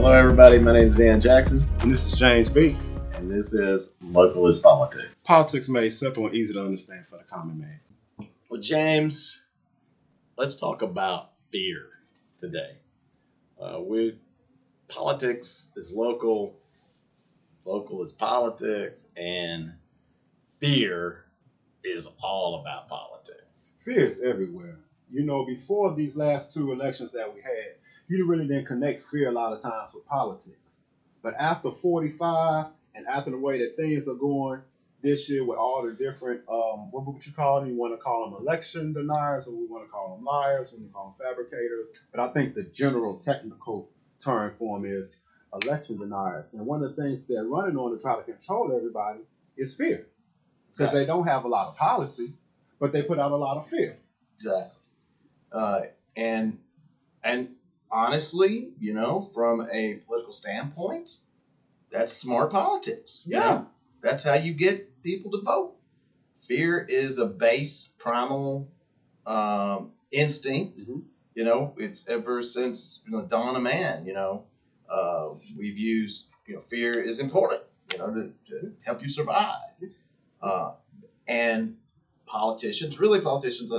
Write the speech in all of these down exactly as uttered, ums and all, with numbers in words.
Hello everybody, my name is Dan Jackson. And this is James B. And this is Local is Politics. Politics made simple and easy to understand for the common man. Well, James, let's talk about fear today. Uh, we Politics is local, local is politics, and fear is all about politics. Fear is everywhere. You know, before these last two elections that we had, you really didn't connect fear a lot of times with politics. But after forty-five and after the way that things are going this year with all the different, um, what would you call them? You want to call them election deniers, or we want to call them liars, we want to call them fabricators. But I think the general technical term for them is election deniers. And one of the things they're running on to try to control everybody is fear. Because exactly. They don't have a lot of policy, but they put out a lot of fear. Exactly. Uh, and and honestly, you know, from a political standpoint, that's smart politics. Yeah. You know? That's how you get people to vote. Fear is a base primal um, instinct. Mm-hmm. You know, it's ever since the you know, dawn of man, you know, uh, we've used, you know, fear is important, you know, to, to help you survive. Uh, and politicians, really politicians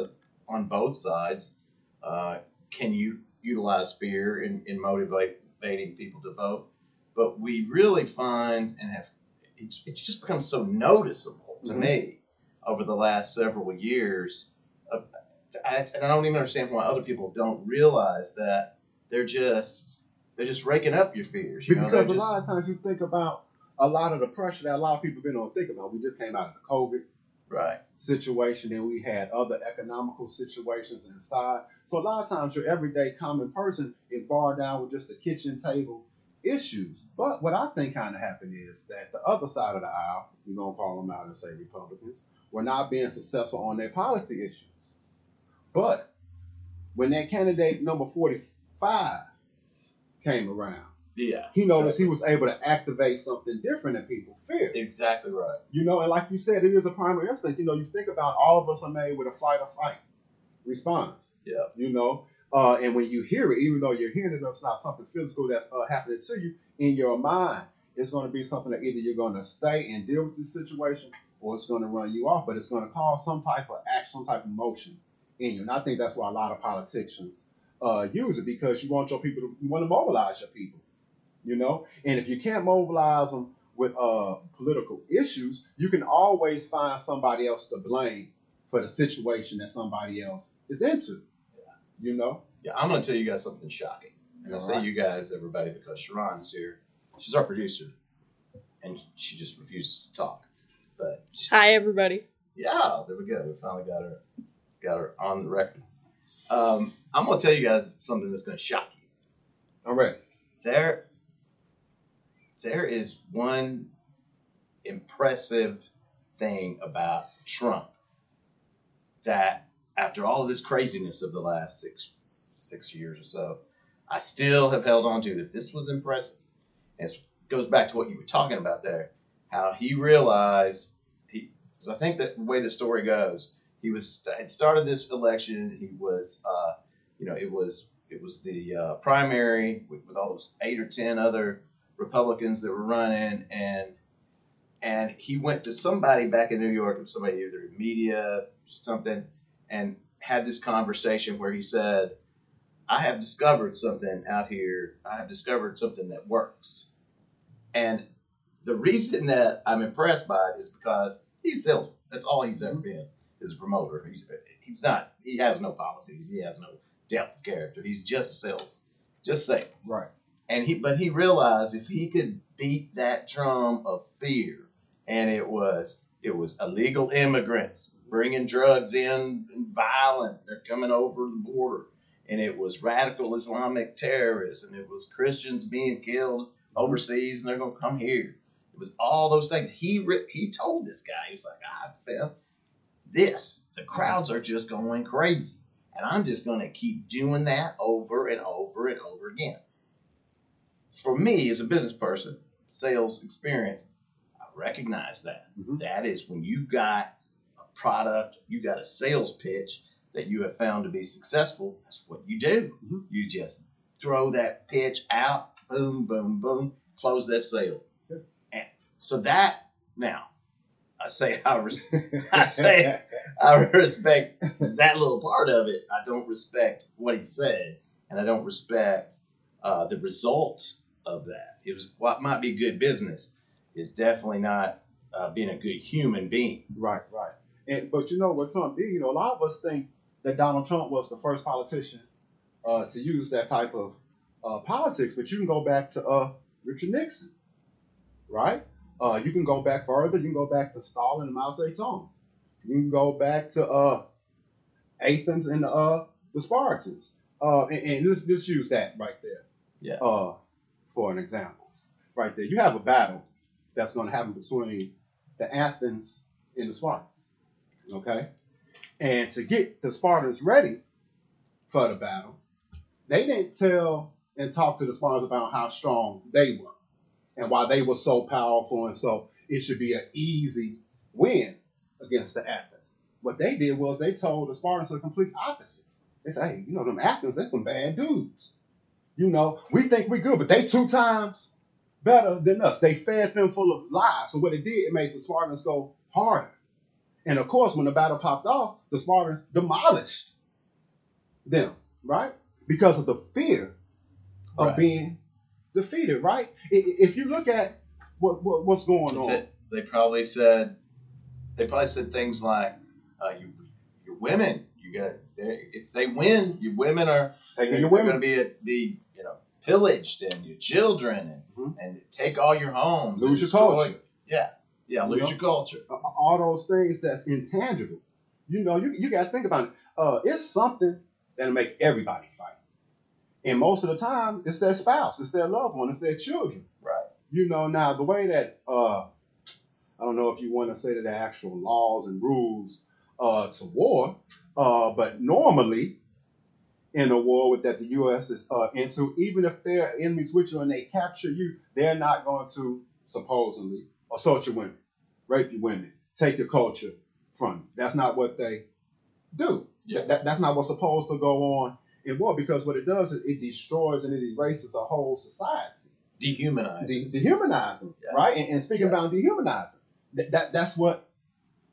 on both sides, uh, can you utilize fear in, in motivating people to vote. But we really find and have, it's, it's just become so noticeable to mm-hmm. me over the last several years of, I, and I don't even understand why other people don't realize that they're just they're just raking up your fears. You know? Because they're a just, lot of times you think about a lot of the pressure that a lot of people have been on thinking about. We just came out of the COVID right. situation, and we had other economical situations inside. So a lot of times your everyday common person is barred down with just the kitchen table issues. But what I think kind of happened is that the other side of the aisle, we're going to call them out and say Republicans, were not being successful on their policy issues. But when that candidate number forty-five came around, yeah, he noticed exactly. He was able to activate something different that people fear. Exactly right. You know, and like you said, it is a primal instinct. You know, you think about all of us are made with a flight or fight response. Yeah. You know, uh, and when you hear it, even though you're hearing it, it's not something physical that's uh, happening to you. In your mind, it's going to be something that either you're going to stay and deal with the situation, or it's going to run you off. But it's going to cause some type of action, some type of motion. You. And I think that's why a lot of politicians uh, use it, because you want your people to, you want to mobilize your people, you know. And if you can't mobilize them with uh, political issues, you can always find somebody else to blame for the situation that somebody else is into, yeah. you know. Yeah, I'm going to tell you guys something shocking. And all I say right. you guys, everybody, because Sharon is here. She's our producer, and she just refuses to talk. But she, hi, everybody. Yeah, there we go. We finally got her. Got her on the record. Um, I'm going to tell you guys something that's going to shock you. All right. There, there is one impressive thing about Trump that after all of this craziness of the last six, six years or so, I still have held on to that this was impressive. And it goes back to what you were talking about there, how he realized, he, because I think that the way the story goes, He was had started this election. He was, uh, you know, it was it was the uh, primary with, with all those eight or ten other Republicans that were running, and and he went to somebody back in New York, with somebody either in media something, and had this conversation where he said, "I have discovered something out here. I have discovered something that works." And the reason that I'm impressed by it is because he's salesman. That's all he's ever been. Is a promoter. He's, he's not. He has no policies. He has no depth of character. He's just sales, just sales. Right. And he, but he realized if he could beat that drum of fear, and it was, it was illegal immigrants bringing drugs in, and violent. They're coming over the border, and it was radical Islamic terrorists, and it was Christians being killed overseas, and they're gonna come here. It was all those things. He he told this guy. He was like, I felt. This, the crowds are just going crazy, and I'm just going to keep doing that over and over and over again. For me, as a business person, sales experience, I recognize that. Mm-hmm. That is when you've got a product, you got a sales pitch that you have found to be successful, that's what you do. Mm-hmm. You just throw that pitch out boom, boom, boom, close that sale. And so that now, I say I, res- I say I respect that little part of it. I don't respect what he said, and I don't respect uh, the result of that. It was what might be good business is definitely not uh, being a good human being. Right, right. And but you know what Trump did? You know, a lot of us think that Donald Trump was the first politician uh, to use that type of uh, politics, but you can go back to uh, Richard Nixon, right? Uh, you can go back further. You can go back to Stalin and Mao Zedong. You can go back to uh, Athens and uh, the Spartans. Uh, and, and let's just use that right there yeah. uh, for an example. Right there. You have a battle that's going to happen between the Athens and the Spartans. Okay? And to get the Spartans ready for the battle, they didn't tell and talk to the Spartans about how strong they were. And why they were so powerful, and so it should be an easy win against the Athens. What they did was they told the Spartans the complete opposite. They said, hey, you know, them Athens, they're some bad dudes. You know, we think we're good, but they two times better than us. They fed them full of lies. So what it did, it made the Spartans go harder. And, of course, when the battle popped off, the Spartans demolished them, right? Because of the fear of right. being defeated, right? If you look at what, what what's going That's on, it. they probably said they probably said things like, uh, "You, your women, you got if they win, your women are taking your women going to be at the you know pillaged and your children and, mm-hmm. and take all your homes, lose your culture, yeah, yeah, lose you know? your culture, all those things that's intangible. You know, you you got to think about it. Uh, it's something that'll make everybody fight." And most of the time, it's their spouse, it's their loved one, it's their children. Right. You know, now the way that, uh, I don't know if you want to say that the actual laws and rules uh, to war, uh, but normally in a war with, that the U S is uh, into, even if they're enemies with you and they capture you, they're not going to supposedly assault your women, rape your women, take your culture from you. That's not what they do. Yeah. That, that, that's not what's supposed to go on. In war, because what it does is it destroys and it erases a whole society. Dehumanizes. De- dehumanizing, yeah. right? And, and speaking yeah. about dehumanizing, th- that that's what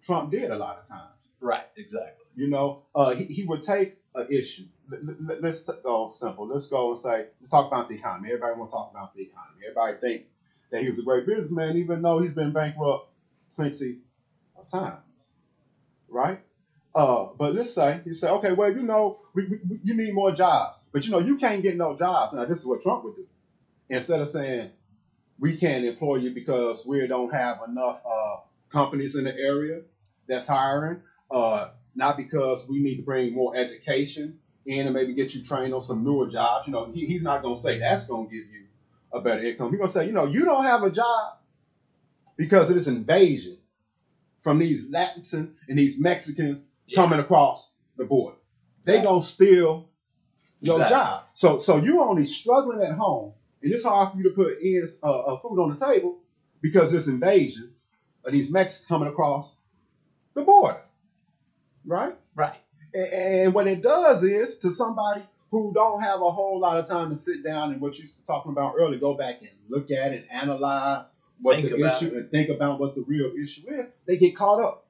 Trump did a lot of times. Right, exactly. You know, uh, he, he would take an issue. L- l- let's t- go simple. Let's go and say, let's talk about the economy. Everybody want to talk about the economy. Everybody think that he was a great businessman, even though he's been bankrupt plenty of times, right? Uh, but let's say, you say, okay, well, you know, we, we, you need more jobs. But, you know, you can't get no jobs. Now, this is what Trump would do. Instead of saying, we can't employ you because we don't have enough uh, companies in the area that's hiring, uh, not because we need to bring more education in and maybe get you trained on some newer jobs. You know, he, he's not going to say that's going to give you a better income. He's going to say, you know, you don't have a job because of this invasion from these Latins and these Mexicans Yeah. coming across the board. They gonna steal your exactly. job. So so you only struggling at home, and it's hard for you to put ends, uh, uh, food on the table because this invasion of these Mexicans coming across the border, right? Right. And, and what it does is, to somebody who don't have a whole lot of time to sit down and what you were talking about earlier, go back and look at it, analyze what think the issue, it. and think about what the real issue is, they get caught up.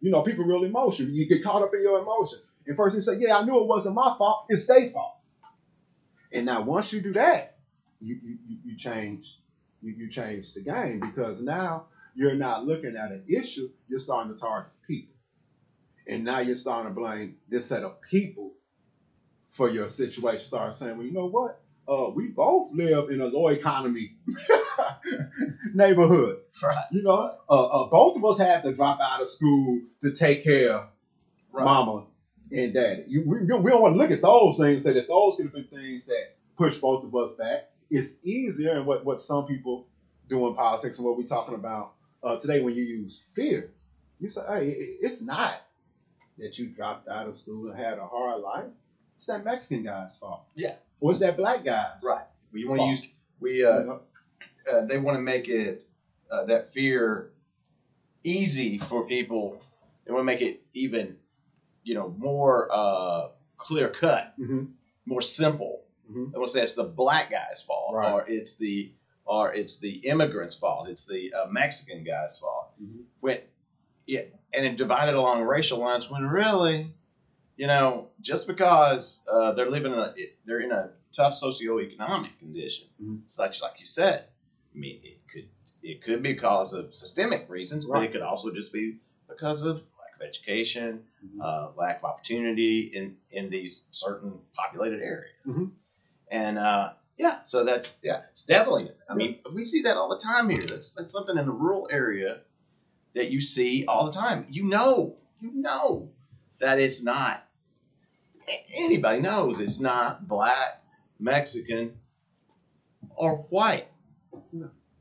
You know, people real emotional. You get caught up in your emotion. And first you say, yeah, I knew it wasn't my fault. It's their fault. And now once you do that, you you, you change you, you change the game, because now you're not looking at an issue. You're starting to target people. And now you're starting to blame this set of people for your situation. Start saying, well, you know what? Uh, we both live in a low economy neighborhood. Right. You know, uh, uh, both of us had to drop out of school to take care of right. mama and daddy. You, we, we don't want to look at those things and say that those could have been things that push both of us back. It's easier, and what, what some people do in politics and what we're talking about uh, today, when you use fear, you say, hey, it's not that you dropped out of school and had a hard life. It's that Mexican guy's fault. Yeah. Or it's that black guy. Right. We want to use, we, uh, mm-hmm. uh, they want to make it, uh, that fear easy for people. They want to make it even, you know, more uh, clear cut, mm-hmm. more simple. Mm-hmm. I want to say it's the black guy's fault, right. or it's the or it's the immigrant's fault, it's the uh, Mexican guy's fault. Mm-hmm. When, yeah, and it divided along racial lines. When really, you know, just because uh, they're living in a they're in a tough socioeconomic condition, mm-hmm. such like you said, I mean, it could it could be because of systemic reasons, right. but it could also just be because of education, mm-hmm. uh, lack of opportunity in, in these certain populated areas. Mm-hmm. And, uh, yeah, so that's, yeah, it's definitely, I mean, we see that all the time here. That's, that's something in the rural area that you see all the time. You know, you know that it's not, anybody knows it's not black, Mexican, or white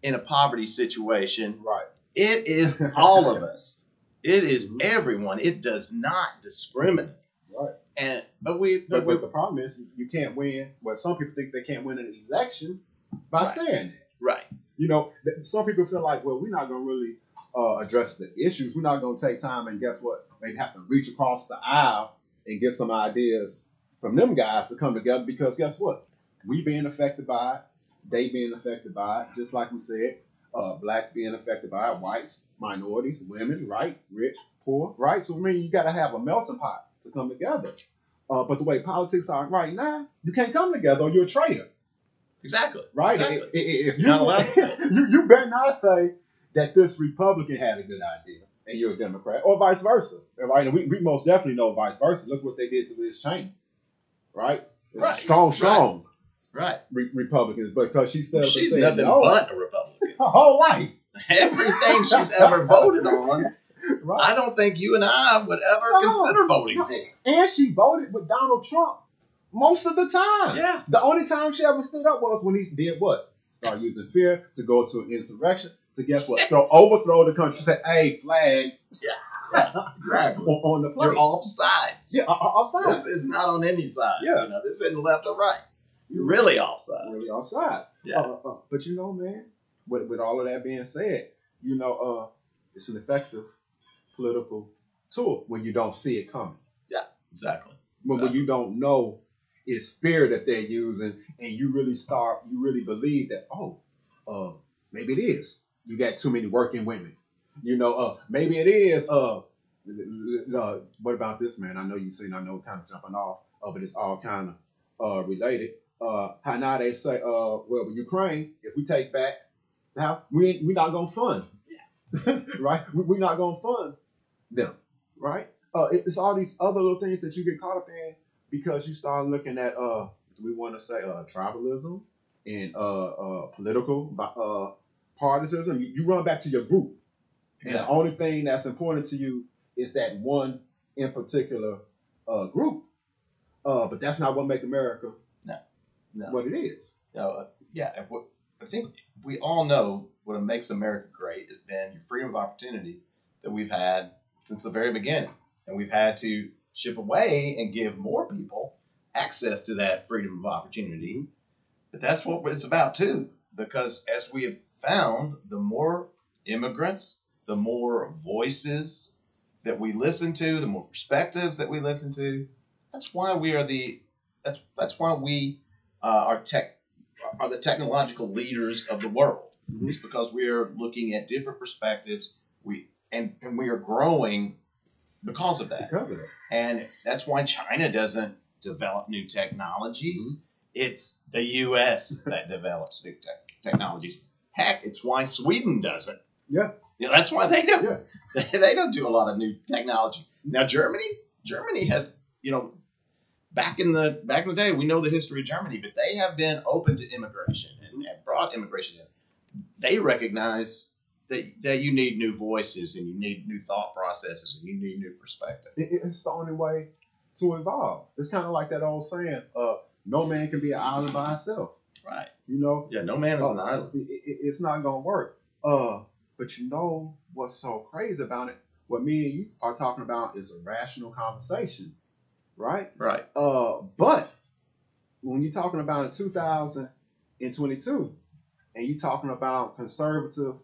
in a poverty situation. Right. It is all of us. It is mm-hmm. everyone. It does not discriminate. Right. And but we but, but, but the problem is you can't win. Well, some people think they can't win an election by right. saying that. Right. You know, some people feel like, well, we're not going to really uh, address the issues. We're not going to take time and guess what? They have to reach across the aisle and get some ideas from them guys to come together because guess what? We being affected by it. They being affected by it. Just like we said, uh, blacks being affected by it, whites. Minorities, women, right, rich, poor, right? So, I mean, you got to have a melting pot to come together. Uh, but the way politics are right now, you can't come together or you're a traitor. Exactly. Right? Exactly. If, if, if you, not allowed to say. you, you better not say that this Republican had a good idea and you're a Democrat, or vice versa. Right? And we, we most definitely know vice versa. Look what they did to Liz Cheney. Right? Right. Strong, strong. Right. right. Re- Republicans, because she's still. She's saying, nothing no, but a Republican. Her whole life. Everything she's ever voted on, right. I don't think you and I would ever no, consider voting no. for. And she voted with Donald Trump most of the time. Yeah. The only time she ever stood up was when he did what? Start using fear to go to an insurrection to guess what? Throw overthrow the country. Say, hey, flag. Yeah. yeah exactly. on, on the plane. You're off sides. Yeah, off sides. This is not on any side. Yeah. You know, this isn't left or right. You're really off sides. Really off sides. Yeah. Uh, uh, but you know, man. With, with all of that being said, you know, uh, it's an effective political tool when you don't see it coming. Yeah, exactly. When, exactly. when you don't know it's fear that they're using and you really start, you really believe that, oh, uh, maybe it is. You got too many working women. You know, uh, maybe it is. Uh, uh, what about this, man? I know you've seen, I know kind of jumping off, uh, but it's all kind of uh, related. Uh, how now they say, uh, well, with Ukraine, if we take back, Now, we we not gonna fund, yeah. right? We we not gonna fund them, right? Uh, it, it's all these other little things that you get caught up in because you start looking at uh, do we want to say uh, tribalism and uh, uh, political uh, partisanship. You, you run back to your group, and yeah. the only thing that's important to you is that one in particular uh, group. Uh, but that's not what makes America no, no. what it is. No, uh, yeah, if what. I think we all know what makes America great has been your freedom of opportunity that we've had since the very beginning. And we've had to chip away and give more people access to that freedom of opportunity. But that's what it's about, too, because as we have found, the more immigrants, the more voices that we listen to, the more perspectives that we listen to, that's why we are the that's that's why we uh, are tech. are the technological leaders of the world. Mm-hmm. It's because we are looking at different perspectives. We and, and we are growing because of that. Because of that. And that's why China doesn't develop new technologies. Mm-hmm. It's the U S that develops new te- technologies. Heck, it's why Sweden doesn't. Yeah. You know, that's why they don't. Yeah. They, they don't do a lot of new technology. Now Germany, Germany has, you know, Back in the back in the day, we know the history of Germany, but they have been open to immigration and have brought immigration in. They recognize that that you need new voices and you need new thought processes and you need new perspective. It's the only way to evolve. It's kind of like that old saying: uh, "No man can be an island by himself." Right. You know. Yeah. No man is uh, an island. It, it, it's not gonna work. Uh, but you know what's so crazy about it? What me and you are talking about is a rational conversation. Right? Right. Uh, but when you're talking about in two thousand twenty-two and you're talking about conservative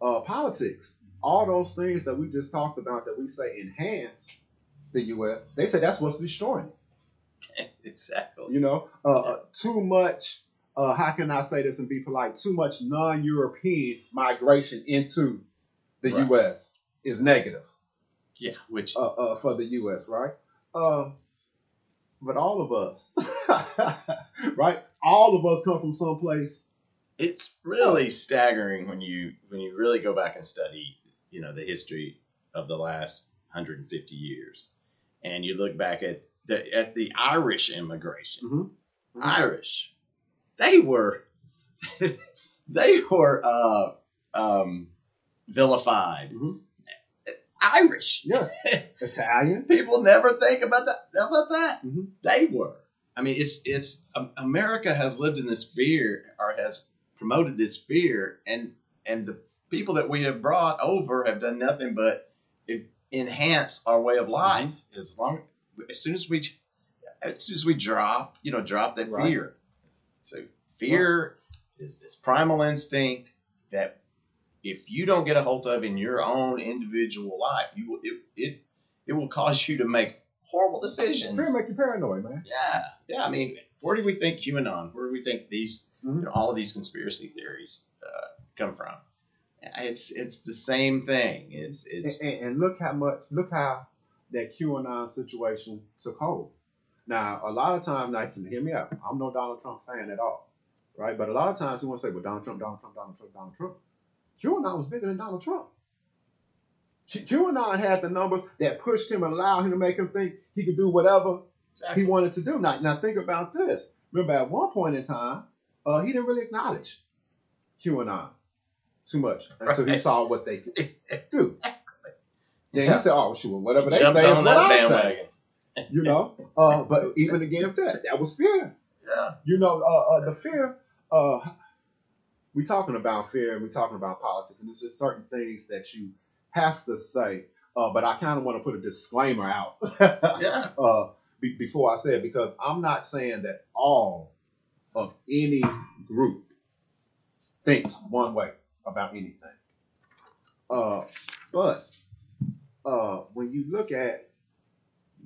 uh, politics, all those things that we just talked about that we say enhance the U S, they say that's what's destroying it. Exactly. You know, uh, too much. Uh, how can I say this and be polite? Too much non-European migration into the right. U S is negative. Yeah, which uh, uh, for the U S, right? Uh, but all of us, right? All of us come from someplace. It's really staggering when you when you really go back and study, you know, the history of the last one hundred fifty years, and you look back at the at the Irish immigration, mm-hmm. Mm-hmm. Irish. They were, they were uh, um, vilified. Mm-hmm. Irish, yeah, Italian people never think about that. About that, mm-hmm. They were. I mean, it's it's um, America has lived in this fear, or has promoted this fear, and and the people that we have brought over have done nothing but enhance our way of life. Mm-hmm. As long as soon as we as soon as we drop, you know, drop that right. fear. So fear is this primal instinct that if you don't get a hold of in your own individual life, you it it, it will cause you to make horrible decisions. Fear make you paranoid, man. Yeah, yeah. I mean, where do we think QAnon? Where do we think these mm-hmm. you know, all of these conspiracy theories uh, come from? It's it's the same thing. It's it's and, and, and look how much look how that QAnon situation took hold. Now, a lot of times, now, hear me out. I'm no Donald Trump fan at all, right? But a lot of times, we want to say, well, Donald Trump, Donald Trump, Donald Trump, Donald Trump. QAnon was bigger than Donald Trump. QAnon had the numbers that pushed him and allowed him to make him think he could do whatever exactly. he wanted to do. Now, now, think about this. Remember, at one point in time, uh, he didn't really acknowledge QAnon too much until right. he saw what they could do. Exactly. Then yeah. he said, oh, shoot, whatever he they say is what I say. You know, uh, but even again, that that was fear. Yeah. You know, uh, uh, the fear. Uh, we talking about fear, and we talking about politics, and there's just certain things that you have to say. Uh, but I kind of want to put a disclaimer out. yeah. Uh, be, before I say it, because I'm not saying that all of any group thinks one way about anything. Uh, but uh, when you look at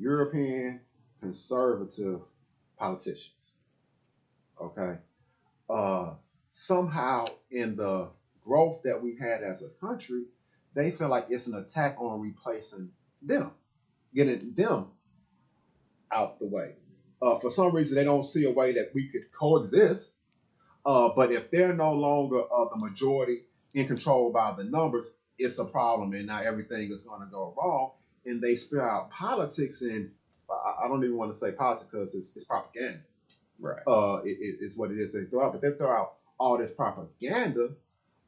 European conservative politicians, okay? Uh, somehow in the growth that we've had as a country, they feel like it's an attack on replacing them, getting them out the way. Uh, for some reason, they don't see a way that we could coexist, uh, but if they're no longer uh, the majority in control by the numbers, it's a problem, and now everything is going to go wrong. And they spill out politics, and I don't even want to say politics because it's, it's propaganda. Right. Uh, it, it, it's what it is they throw out. But they throw out all this propaganda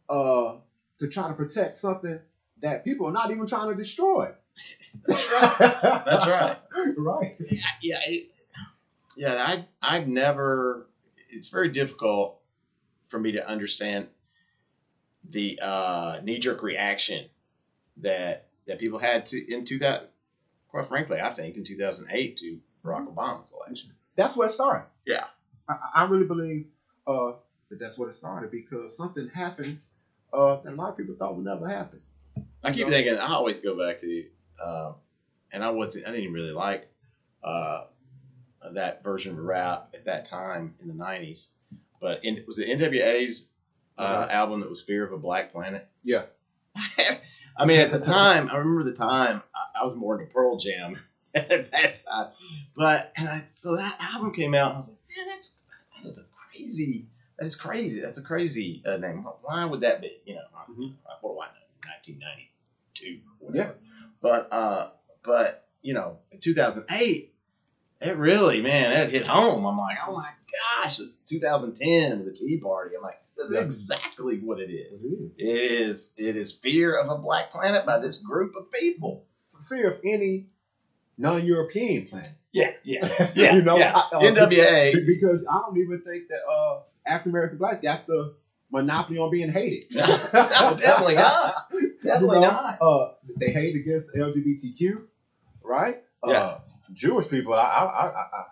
uh, to try to protect something that people are not even trying to destroy. That's right. That's right. Right. Yeah. Yeah. It, yeah I, I've never, it's very difficult for me to understand the uh, knee-jerk reaction that. That people had to in two thousand, quite frankly, I think in two thousand eight to Barack Obama's election. That's where it started. Yeah, I, I really believe uh, that that's where it started because something happened uh, that a lot of people thought would never happen. I keep know? thinking I always go back to, uh, and I wasn't, I didn't really like uh, that version of rap at that time in the nineties, but in, it was the N W A's uh, uh-huh. album that was "Fear of a Black Planet." Yeah. I mean, at the time, I remember the time I, I was more into Pearl Jam at that time. But, and I, so that album came out, and I was like, man, that's, that's a crazy, that is crazy. That's a crazy uh, name. Why would that be? You know, mm-hmm. what do I know? nineteen ninety-two or whatever. Yeah. But, uh, but, you know, in two thousand eight, it really, man, that hit home. I'm like, oh my gosh, it's two thousand ten with the Tea Party. I'm like, this is exactly what it is. It is it is fear of a black planet by this group of people. Fear of any non-European planet. Yeah, yeah, yeah. You know, yeah. I, uh, N W A. Because I don't even think that uh, African American blacks got the monopoly on being hated. No, no, definitely not. Definitely you know, not. Uh, they hate against L G B T Q, right? Yeah. Uh, Jewish people, I, I, I, I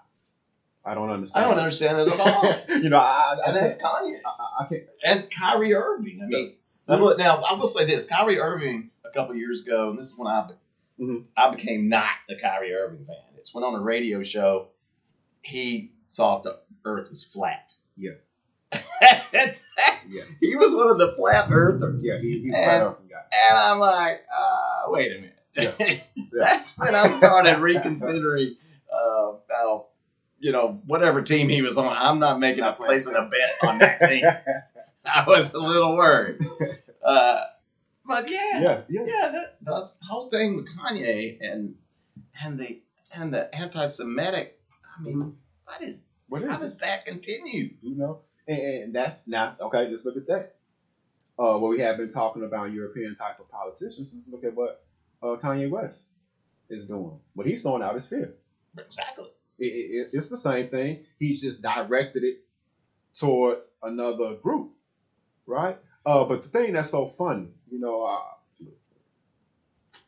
I don't understand. I don't understand it at all. you know, I, I, and that's Kanye. I, I can't. And Kyrie Irving. I mean, mm-hmm. now I will say this: Kyrie Irving, a couple of years ago, and this is when I, be- mm-hmm. I became not a Kyrie Irving fan. It's when on a radio show, he thought the earth was flat. Yeah. Yeah. He was one of the flat earthers. Yeah, he, he's flat earth guy. And I'm like, uh, wait a minute. Yeah. Yeah. That's when I started reconsidering uh, how, you know, whatever team he was on, I'm not making a place in a bet on that team. I was a little worried. Uh, but yeah, yeah, yeah. yeah that, that whole thing with Kanye and and the and the anti-Semitic. I mean, what is what is how it? does that continue? You know, and, and that's now okay. Just look at that. Uh, what we have been talking about European type of politicians. Let's look at what uh, Kanye West is doing. What he's throwing out is fear. Exactly. It, it, it's the same thing. He's just directed it towards another group, right? Uh, but the thing that's so funny, you know, uh,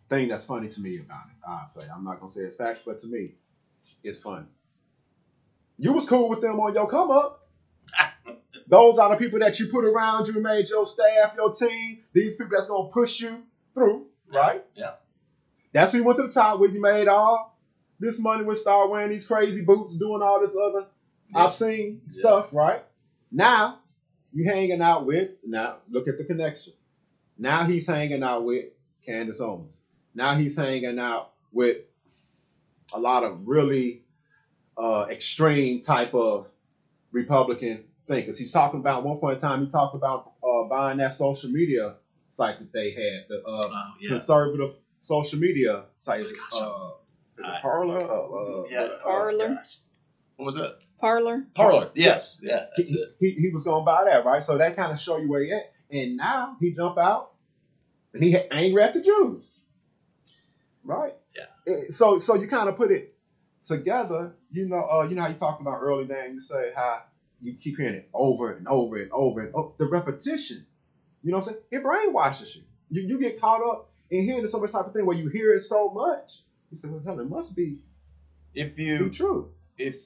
thing that's funny to me about it, I say, I'm not gonna say it's facts, but to me, it's funny. You was cool with them on your come up. Those are the people that you put around you, made your staff, your team. These people that's gonna push you through, right? Yeah. That's who you went to the top with. You made all this money with, start wearing these crazy boots, doing all this other yeah. obscene yeah. stuff, right? Now you hanging out with, now look at the connection. Now he's hanging out with Candace Owens. Now he's hanging out with a lot of really uh, extreme type of Republican thinkers. He's talking about, one point in time, he talked about uh, buying that social media site that they had, the uh, wow, yeah. conservative social media site. Oh, uh, is it Parler? Uh, uh, yeah. Parler. Oh, what was it? Parler. Parler, yes. Yeah, that's he, it. He, he was going to buy that, right? So that kind of show you where he at. And now he jump out and he angry at the Jews, right? Yeah. So so you kind of put it together. You know, uh, you know how you talked about earlier, Dan, you say how you keep hearing it over and over and over and over. The repetition, you know what I'm saying? It brainwashes you. You, you get caught up in hearing this type of thing where you hear it so much. You say, well, hell, it must be, if you, be true. If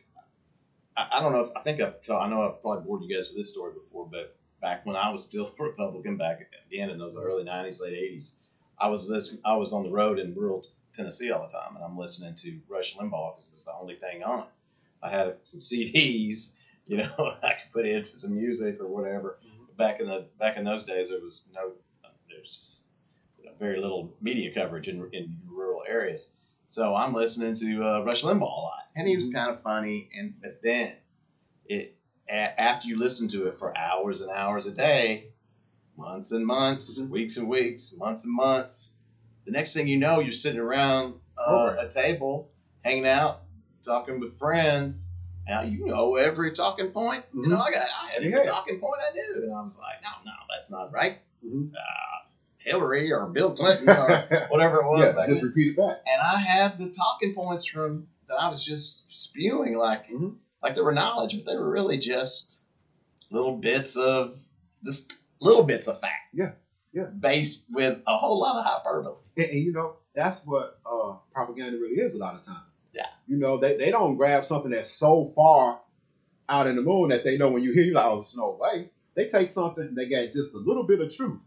I don't know if I think I've I know I've probably bored you guys with this story before, but back when I was still a Republican, back again in those early nineties, late eighties, I was listening, I was on the road in rural Tennessee all the time, and I'm listening to Rush Limbaugh because it was the only thing on. I had some C Ds, you know, I could put in some music or whatever. Mm-hmm. Back in the back in those days, there was no, there's you know, very little media coverage in in rural areas. So I'm listening to uh, Rush Limbaugh a lot, and he was kind of funny. And but then, it a, after you listen to it for hours and hours a day, months and months, weeks and weeks, months and months, the next thing you know, you're sitting around uh, a table, hanging out, talking with friends. Now you know every talking point. Mm-hmm. You know I got I every yeah. talking point I knew, and I was like, no, no, that's not right. Mm-hmm. uh, Hillary or Bill Clinton or whatever it was yeah, back just then. Repeat it back. And I had the talking points from that I was just spewing like mm-hmm. like they were knowledge, but they were really just little bits of just little bits of fact. Yeah. Yeah. Based with a whole lot of hyperbole. And, and you know, that's what uh, propaganda really is a lot of times. Yeah. You know, they, they don't grab something that's so far out in the moon that they know when you hear you like, oh, there's no way. They take something, they got just a little bit of truth.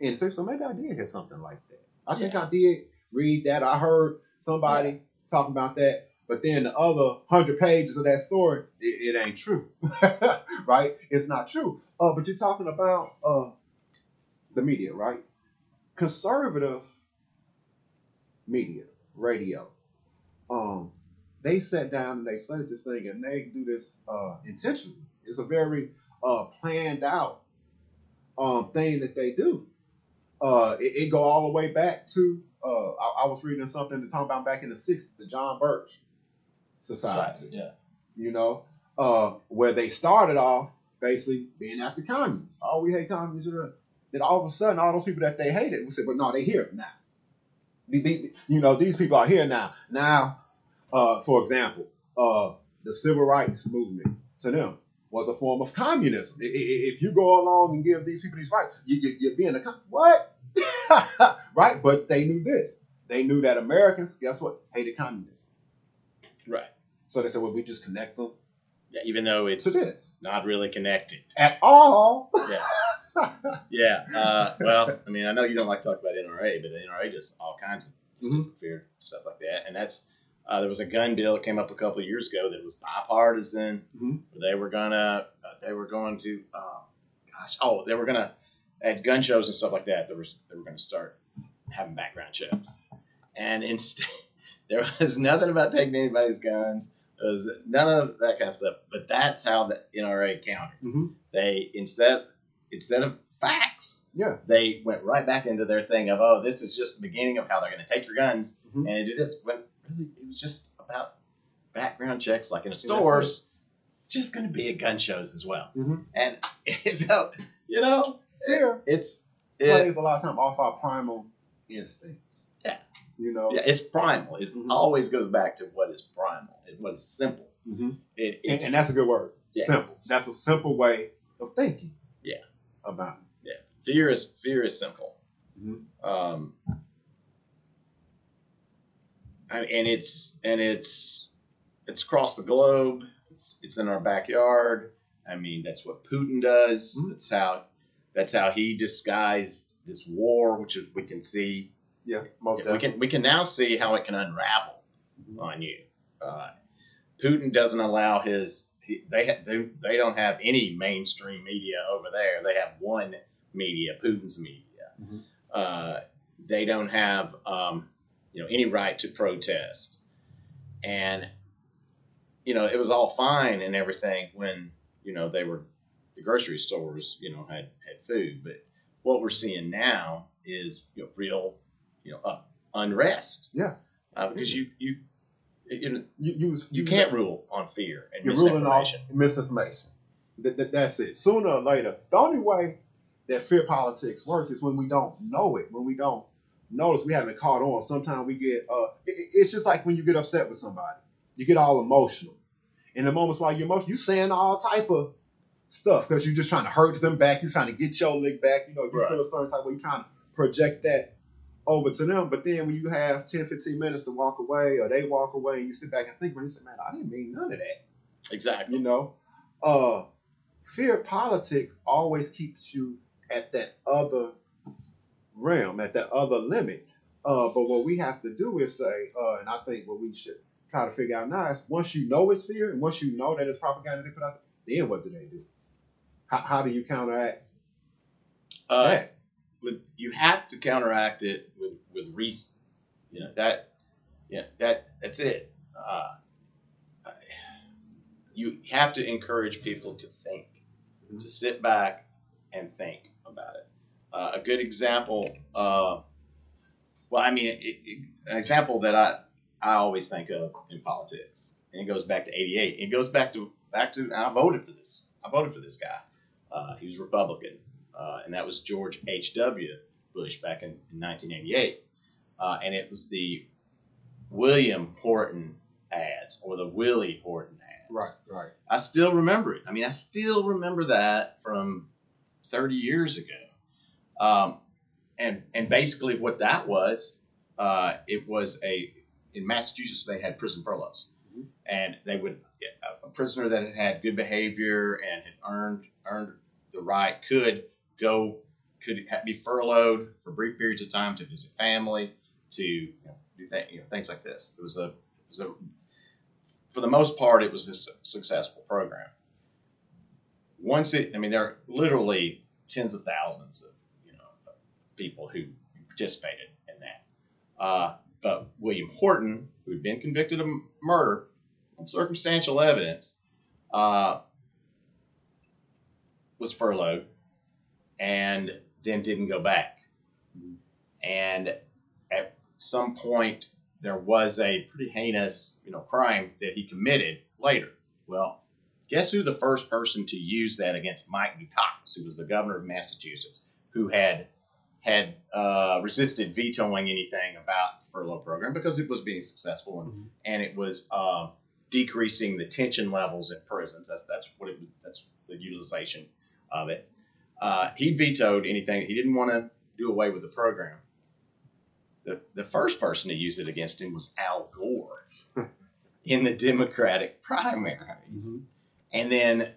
And so, so maybe I did hear something like that. I yeah. think I did read that. I heard somebody yeah. talking about that. But then the other hundred pages of that story, it, it ain't true. Right? It's not true. Uh, but you're talking about uh, the media, right? Conservative media, radio. Um, they sat down and they studied this thing, and they do this uh, intentionally. It's a very uh, planned out um, thing that they do. Uh, it, it go all the way back to, uh, I, I was reading something to talk about back in the sixties, the John Birch Society, yeah. you know, uh, where they started off basically being after communists. Oh, we hate communists. Then all of a sudden, all those people that they hated, we said, but no, they here now. The, the, you know, these people are here now. Now, uh, for example, uh, the civil rights movement to them was a form of communism. If you go along and give these people these rights, you, you're being a communist. What? Right? But they knew this. They knew that Americans, guess what, hated communism. Right. So they said, well, we just connect them. Yeah, even though it's not really connected. At all. Yeah. Yeah. Uh, well, I mean, I know you don't like to talk about N R A, but the N R A does all kinds of mm-hmm. fear, stuff like that. And that's Uh, there was a gun bill that came up a couple of years ago that was bipartisan. Mm-hmm. They were gonna, they were going to, um, gosh, oh, they were gonna at gun shows and stuff like that. There was they were gonna start having background checks, and instead there was nothing about taking anybody's guns. There was none of that kind of stuff. But that's how the N R A countered. Mm-hmm. They instead instead of facts. Yeah. They went right back into their thing of, oh, this is just the beginning of how they're going to take your guns mm-hmm. and do this. When really, it was just about background checks, like in the stores, just going to be at gun shows as well. Mm-hmm. And so, you know, yeah. it's it, plays a lot of time off our primal instinct. Yeah. You know? Yeah, it's primal. It mm-hmm. always goes back to what is primal, what is simple. Mm-hmm. It, it's, and, and that's a good word. Yeah. Simple. That's a simple way of thinking. Yeah. About it. Yeah, fear is fear is simple, mm-hmm. um, and, and it's and it's it's across the globe. It's it's in our backyard. I mean, that's what Putin does. Mm-hmm. That's how that's how he disguised this war, which is we can see. Yeah, most we can we can now see how it can unravel mm-hmm. on you. Uh, Putin doesn't allow his. He, they ha- they they don't have any mainstream media over there. They have one. Media, Putin's media. Mm-hmm. Uh, they don't have, um, you know, any right to protest, and you know it was all fine and everything when you know they were the grocery stores, you know, had, had food. But what we're seeing now is you know, real, you know, uh, unrest. Yeah, uh, because mm-hmm. you you you, know, you, you, you you can't rule on fear and you're misinformation. Ruling off misinformation. Th- th- that's it. Sooner or later, the only way. That fear politics work is when we don't know it, when we don't notice, we haven't caught on. Sometimes we get, uh, it, it's just like when you get upset with somebody, you get all emotional. In the moments while you're emotional, you're saying all type of stuff because you're just trying to hurt them back. You're trying to get your lick back. You know, if you right. feel a certain type of way, you're trying to project that over to them. But then when you have ten, fifteen minutes to walk away or they walk away and you sit back and think, man, you say, man, I didn't mean none of that. Exactly. You know, uh, fear politics always keeps you at that other realm, at that other limit. Uh, but what we have to do is say, uh, and I think what we should try to figure out now is once you know it's fear and once you know that it's propaganda they put out, then what do they do? How, how do you counteract uh, that? With, you have to counteract it with, with reason. You know, that, yeah, that, that's it. Uh, you have to encourage people to think, mm-hmm. to sit back and think about it. Uh, a good example, uh, well, I mean, it, it, an example that I, I always think of in politics, and it goes back to eighty-eight. It goes back to back to. And I voted for this. I voted for this guy. Uh, he was Republican, uh, and that was George H W. Bush back in, in nineteen eighty-eight. Uh, and it was the William Horton ads or the Willie Horton ads. Right, right. I still remember it. I mean, I still remember that from thirty years ago. Um, and and basically what that was, uh, it was a, in Massachusetts, they had prison furloughs. Mm-hmm. And they would, a prisoner that had, had good behavior and had earned earned the right could go, could be furloughed for brief periods of time to visit family, to you know, do th- you know, things like this. It was, a, it was a, for the most part, it was this successful program. Once it, I mean, there are literally tens of thousands of you know people who participated in that. Uh, but William Horton, who had been convicted of murder on circumstantial evidence, uh, was furloughed and then didn't go back. Mm-hmm. And at some point, there was a pretty heinous you know crime that he committed later. Well. Guess who the first person to use that against Mike Dukakis, who was the governor of Massachusetts, who had had uh, resisted vetoing anything about the furlough program because it was being successful and, mm-hmm. and it was uh, decreasing the tension levels in prisons. That's that's what it that's the utilization of it. Uh, he vetoed anything. He didn't want to do away with the program. The the first person to use it against him was Al Gore in the Democratic primaries. Mm-hmm. And then,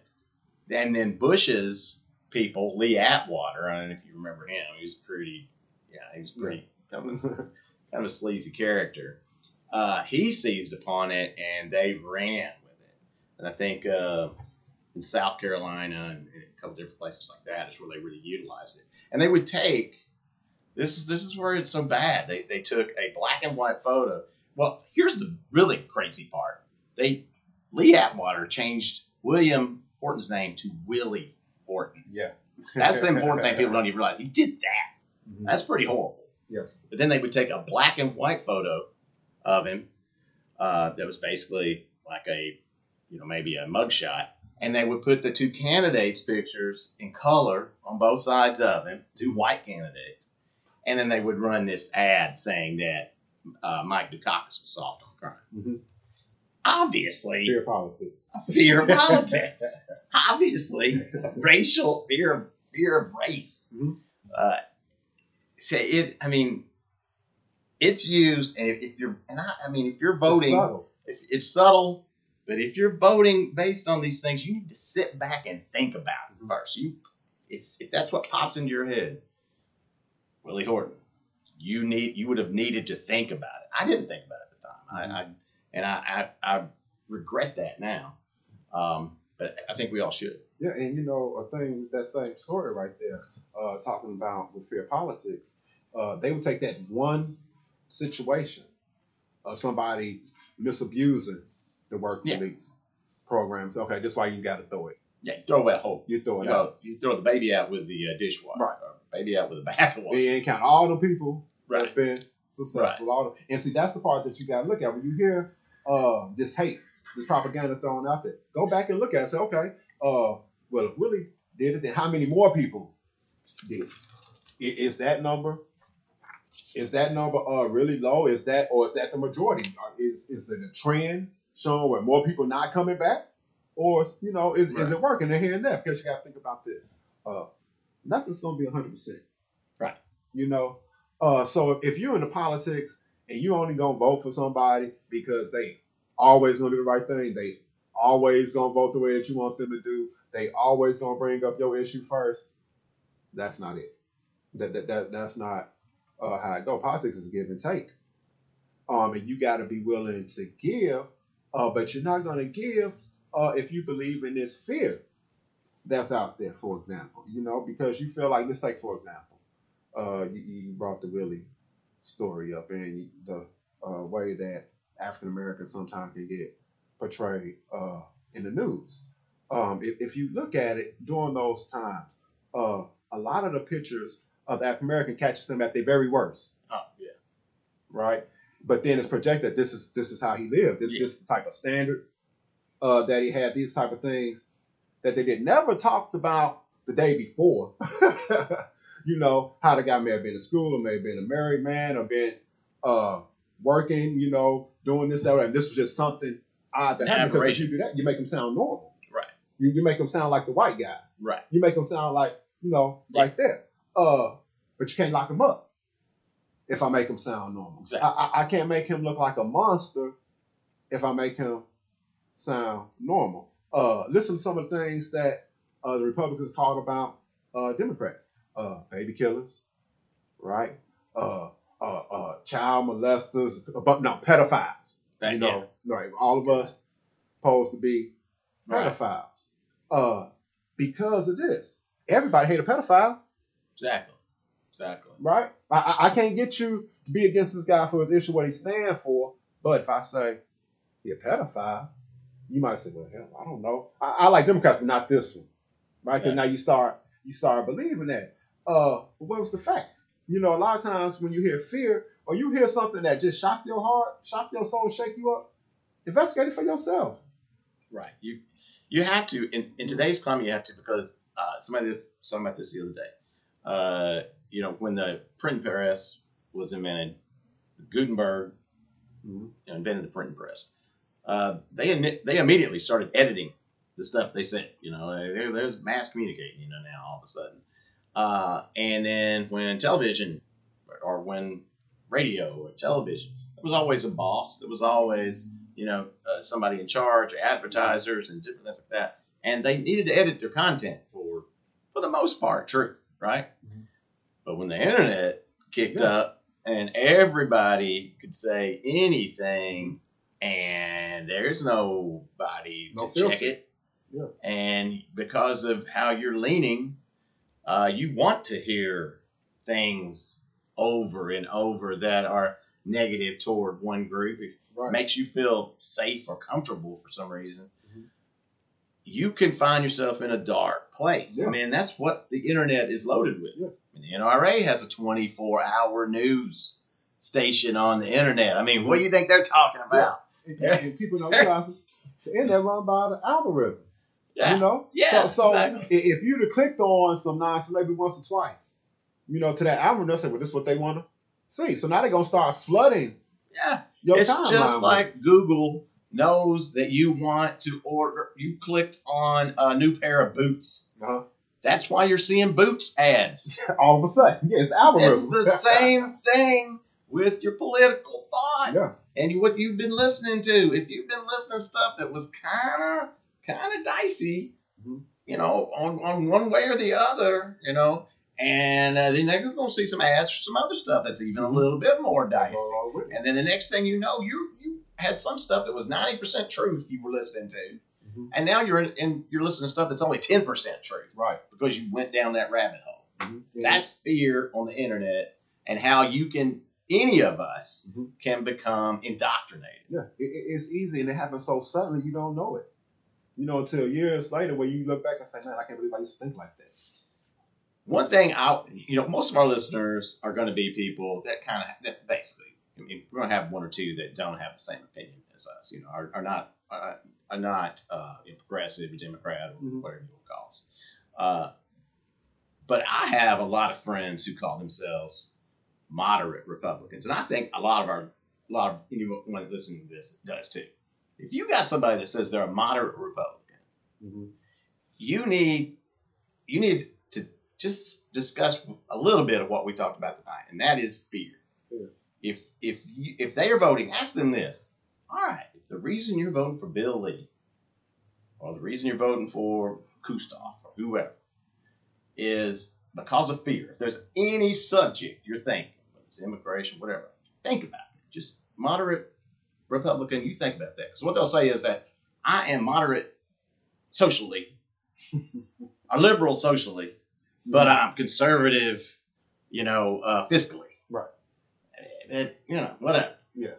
and then Bush's people, Lee Atwater. I don't know if you remember him. He was pretty, yeah, he was pretty yeah. kind, of, kind of a sleazy character. uh, he seized upon it and they ran with it. And I think uh, in South Carolina and, and a couple different places like that is where they really utilized it. And they would take, this is this is where it's so bad. They they took a black and white photo. Well, here's the really crazy part. They Lee Atwater changed William Horton's name to Willie Horton. Yeah. That's the important thing people don't even realize. He did that. Mm-hmm. That's pretty horrible. Yeah. But then they would take a black and white photo of him uh, that was basically like a, you know, maybe a mugshot, and they would put the two candidates' pictures in color on both sides of him, two white candidates, and then they would run this ad saying that uh, Mike Dukakis was soft on crime. Mm-hmm. Obviously, fear of politics. Fear of politics. Obviously, racial fear of fear of race. Mm-hmm. Uh, so it. I mean, it's used, and if, if you're, and I, I mean, if you're voting, it's subtle. If, it's subtle. But if you're voting based on these things, you need to sit back and think about it first. You, if if that's what pops into your head, Willie Horton, you need you would have needed to think about it. I didn't think about it at the time. Mm-hmm. I. I And I, I I regret that now, um, but I think we all should. Yeah, and you know, a thing that same story right there, uh, talking about with fear of politics, uh, they would take that one situation of somebody misabusing the work yeah. release programs. Okay, that's why you got to throw it. Yeah, you throw that whole. You throw it. You know, out. You throw the baby out with the uh, dishwater. Right. Or baby out with the bathwater. And count all the people right. that's been successful. Right. All the, and see, that's the part that you got to look at when you hear. Uh, this hate, this propaganda thrown out there. Go back and look at it and say, okay, uh, well, if Willie did it, then how many more people did it? Is that number, is that number uh, really low? Is that, or is that the majority? Is is it a trend showing where more people not coming back? Or, you know, is, right. is it working here and there? Because you got to think about this. Uh, nothing's going to be one hundred percent. Right. You know, uh, so if you're in the politics, and you only gonna vote for somebody because they always gonna do the right thing. They always gonna vote the way that you want them to do. They always gonna bring up your issue first. That's not it. That that, that that's not uh, how it go. Politics is give and take. Um, and you gotta be willing to give, uh, but you're not gonna give uh, if you believe in this fear that's out there. For example, you know, because you feel like, let's take for example, uh, you, you brought the Willie story up and the uh, way that African Americans sometimes can get portrayed uh, in the news. Um, if, if you look at it during those times, uh, a lot of the pictures of the African American catches them at their very worst. Oh yeah, right. But then it's projected this is this is how he lived. This, yeah. this is the type of standard uh, that he had. These type of things that they did never talked about the day before. You know, how the guy may have been in school or may have been a married man or been uh, working, you know, doing this, that, and this was just something odd that happened. Because if you do that, you make them sound normal. Right. You, you make them sound like the white guy. Right. You make them sound like, you know, yeah. right there. Uh, but you can't lock him up if I make him sound normal. Exactly. I, I, I can't make him look like a monster if I make him sound normal. Uh, listen to some of the things that uh, the Republicans talk about uh, Democrats. Uh, baby killers, right? Uh, uh, uh, child molesters, but no, pedophiles. That, you know, yeah. right? All of us supposed to be pedophiles right. uh, because of this. Everybody hate a pedophile. Exactly. Exactly. Right? I, I can't get you to be against this guy for his issue, what he stands for, but if I say he a pedophile, you might say, well, hell, I don't know. I, I like Democrats, but not this one, right? Because exactly. now you start you start believing that. Uh, what was the facts? You know, a lot of times when you hear fear or you hear something that just shocked your heart, shocked your soul, shake you up, investigate it for yourself. Right. You you have to. In, in today's climate, you have to because uh, somebody did something about this the other day. Uh, you know, when the printing press was invented, Gutenberg mm-hmm. invented the printing press. Uh, they they immediately started editing the stuff they sent. You know, there, there's mass communicating, you know, now all of a sudden. Uh, and then when television or when radio or television, there was always a boss. There was always, you know, uh, somebody in charge or advertisers and different things like that. And they needed to edit their content for, for the most part, truth, right? Mm-hmm. But when the internet kicked yeah. up and everybody could say anything, and there's nobody no to filter. check it. Yeah. And because of how you're leaning, uh, you want to hear things over and over that are negative toward one group. It right. makes you feel safe or comfortable for some reason. Mm-hmm. You can find yourself in a dark place. Yeah. I mean, that's what the internet is loaded with. Yeah. The N R A has a twenty-four hour news station on the internet. I mean, what do you think they're talking about? Yeah. And people don't realize and they're run by the algorithm. Yeah. You know? Yeah, so so exactly. if you'd have clicked on some nonsense maybe once or twice, you know, to that algorithm, they'll say, well, this is what they want to see. So now they're going to start flooding. Yeah. Your it's just like with. Google knows that you want to order, you clicked on a new pair of boots. Uh-huh. That's why you're seeing boots ads. All of a sudden. Yeah, it's the algorithm. It's the same thing with your political thought yeah. and what you've been listening to. If you've been listening to stuff that was kind of kind of dicey, mm-hmm. you know, on, on one way or the other, you know, and uh, then they're going to see some ads for some other stuff that's even a little bit more dicey. Uh, and then the next thing you know, you you had some stuff that was ninety percent truth you were listening to. And now you're in, in, you're listening to stuff that's only ten percent true. Right. Because you went down that rabbit hole. Mm-hmm. Yeah. That's fear on the internet and how you can, any of us, mm-hmm. can become indoctrinated. Yeah, it, it's easy and it happens so suddenly you don't know it. You know, until years later when you look back and say, man, I can't believe I used to think like that. One thing, I, you know, most of our listeners are going to be people that kind of, that basically, I mean, we're going to have one or two that don't have the same opinion as us, you know, are, are not, are, are not uh, progressive or Democrat or mm-hmm. whatever you want to call us. Uh, but I have a lot of friends who call themselves moderate Republicans, and I think a lot of our, a lot of anyone listening to this does too. If you got somebody that says they're a moderate Republican, mm-hmm. you need you need to just discuss a little bit of what we talked about tonight, and that is fear. Yeah. If if you, if they are voting, ask them this. All right. The reason you're voting for Bill Lee, or the reason you're voting for Kustoff, or whoever, is because of fear. If there's any subject you're thinking, whether it's immigration, whatever, think about it. Just moderate Republican, you think about that. Because what they'll say is that I am moderate socially, or liberal socially, but I'm conservative, you know, uh, fiscally. Right. That, you know, whatever. Yeah.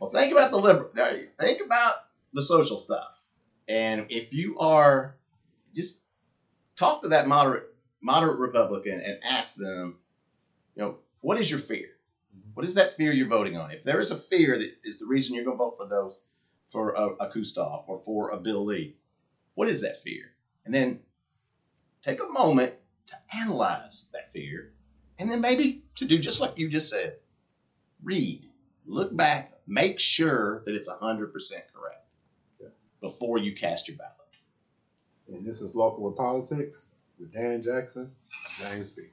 Well, think about the liberal. Think about the social stuff, and if you are, just talk to that moderate, moderate Republican and ask them, you know, what is your fear? What is that fear you're voting on? If there is a fear that is the reason you're going to vote for those, for a, a Kustoff or for a Bill Lee, what is that fear? And then take a moment to analyze that fear, and then maybe to do just like you just said, read. Look back, make sure that it's one hundred percent correct yeah. before you cast your ballot. And this is Local with Politics with Dan Jackson, James B.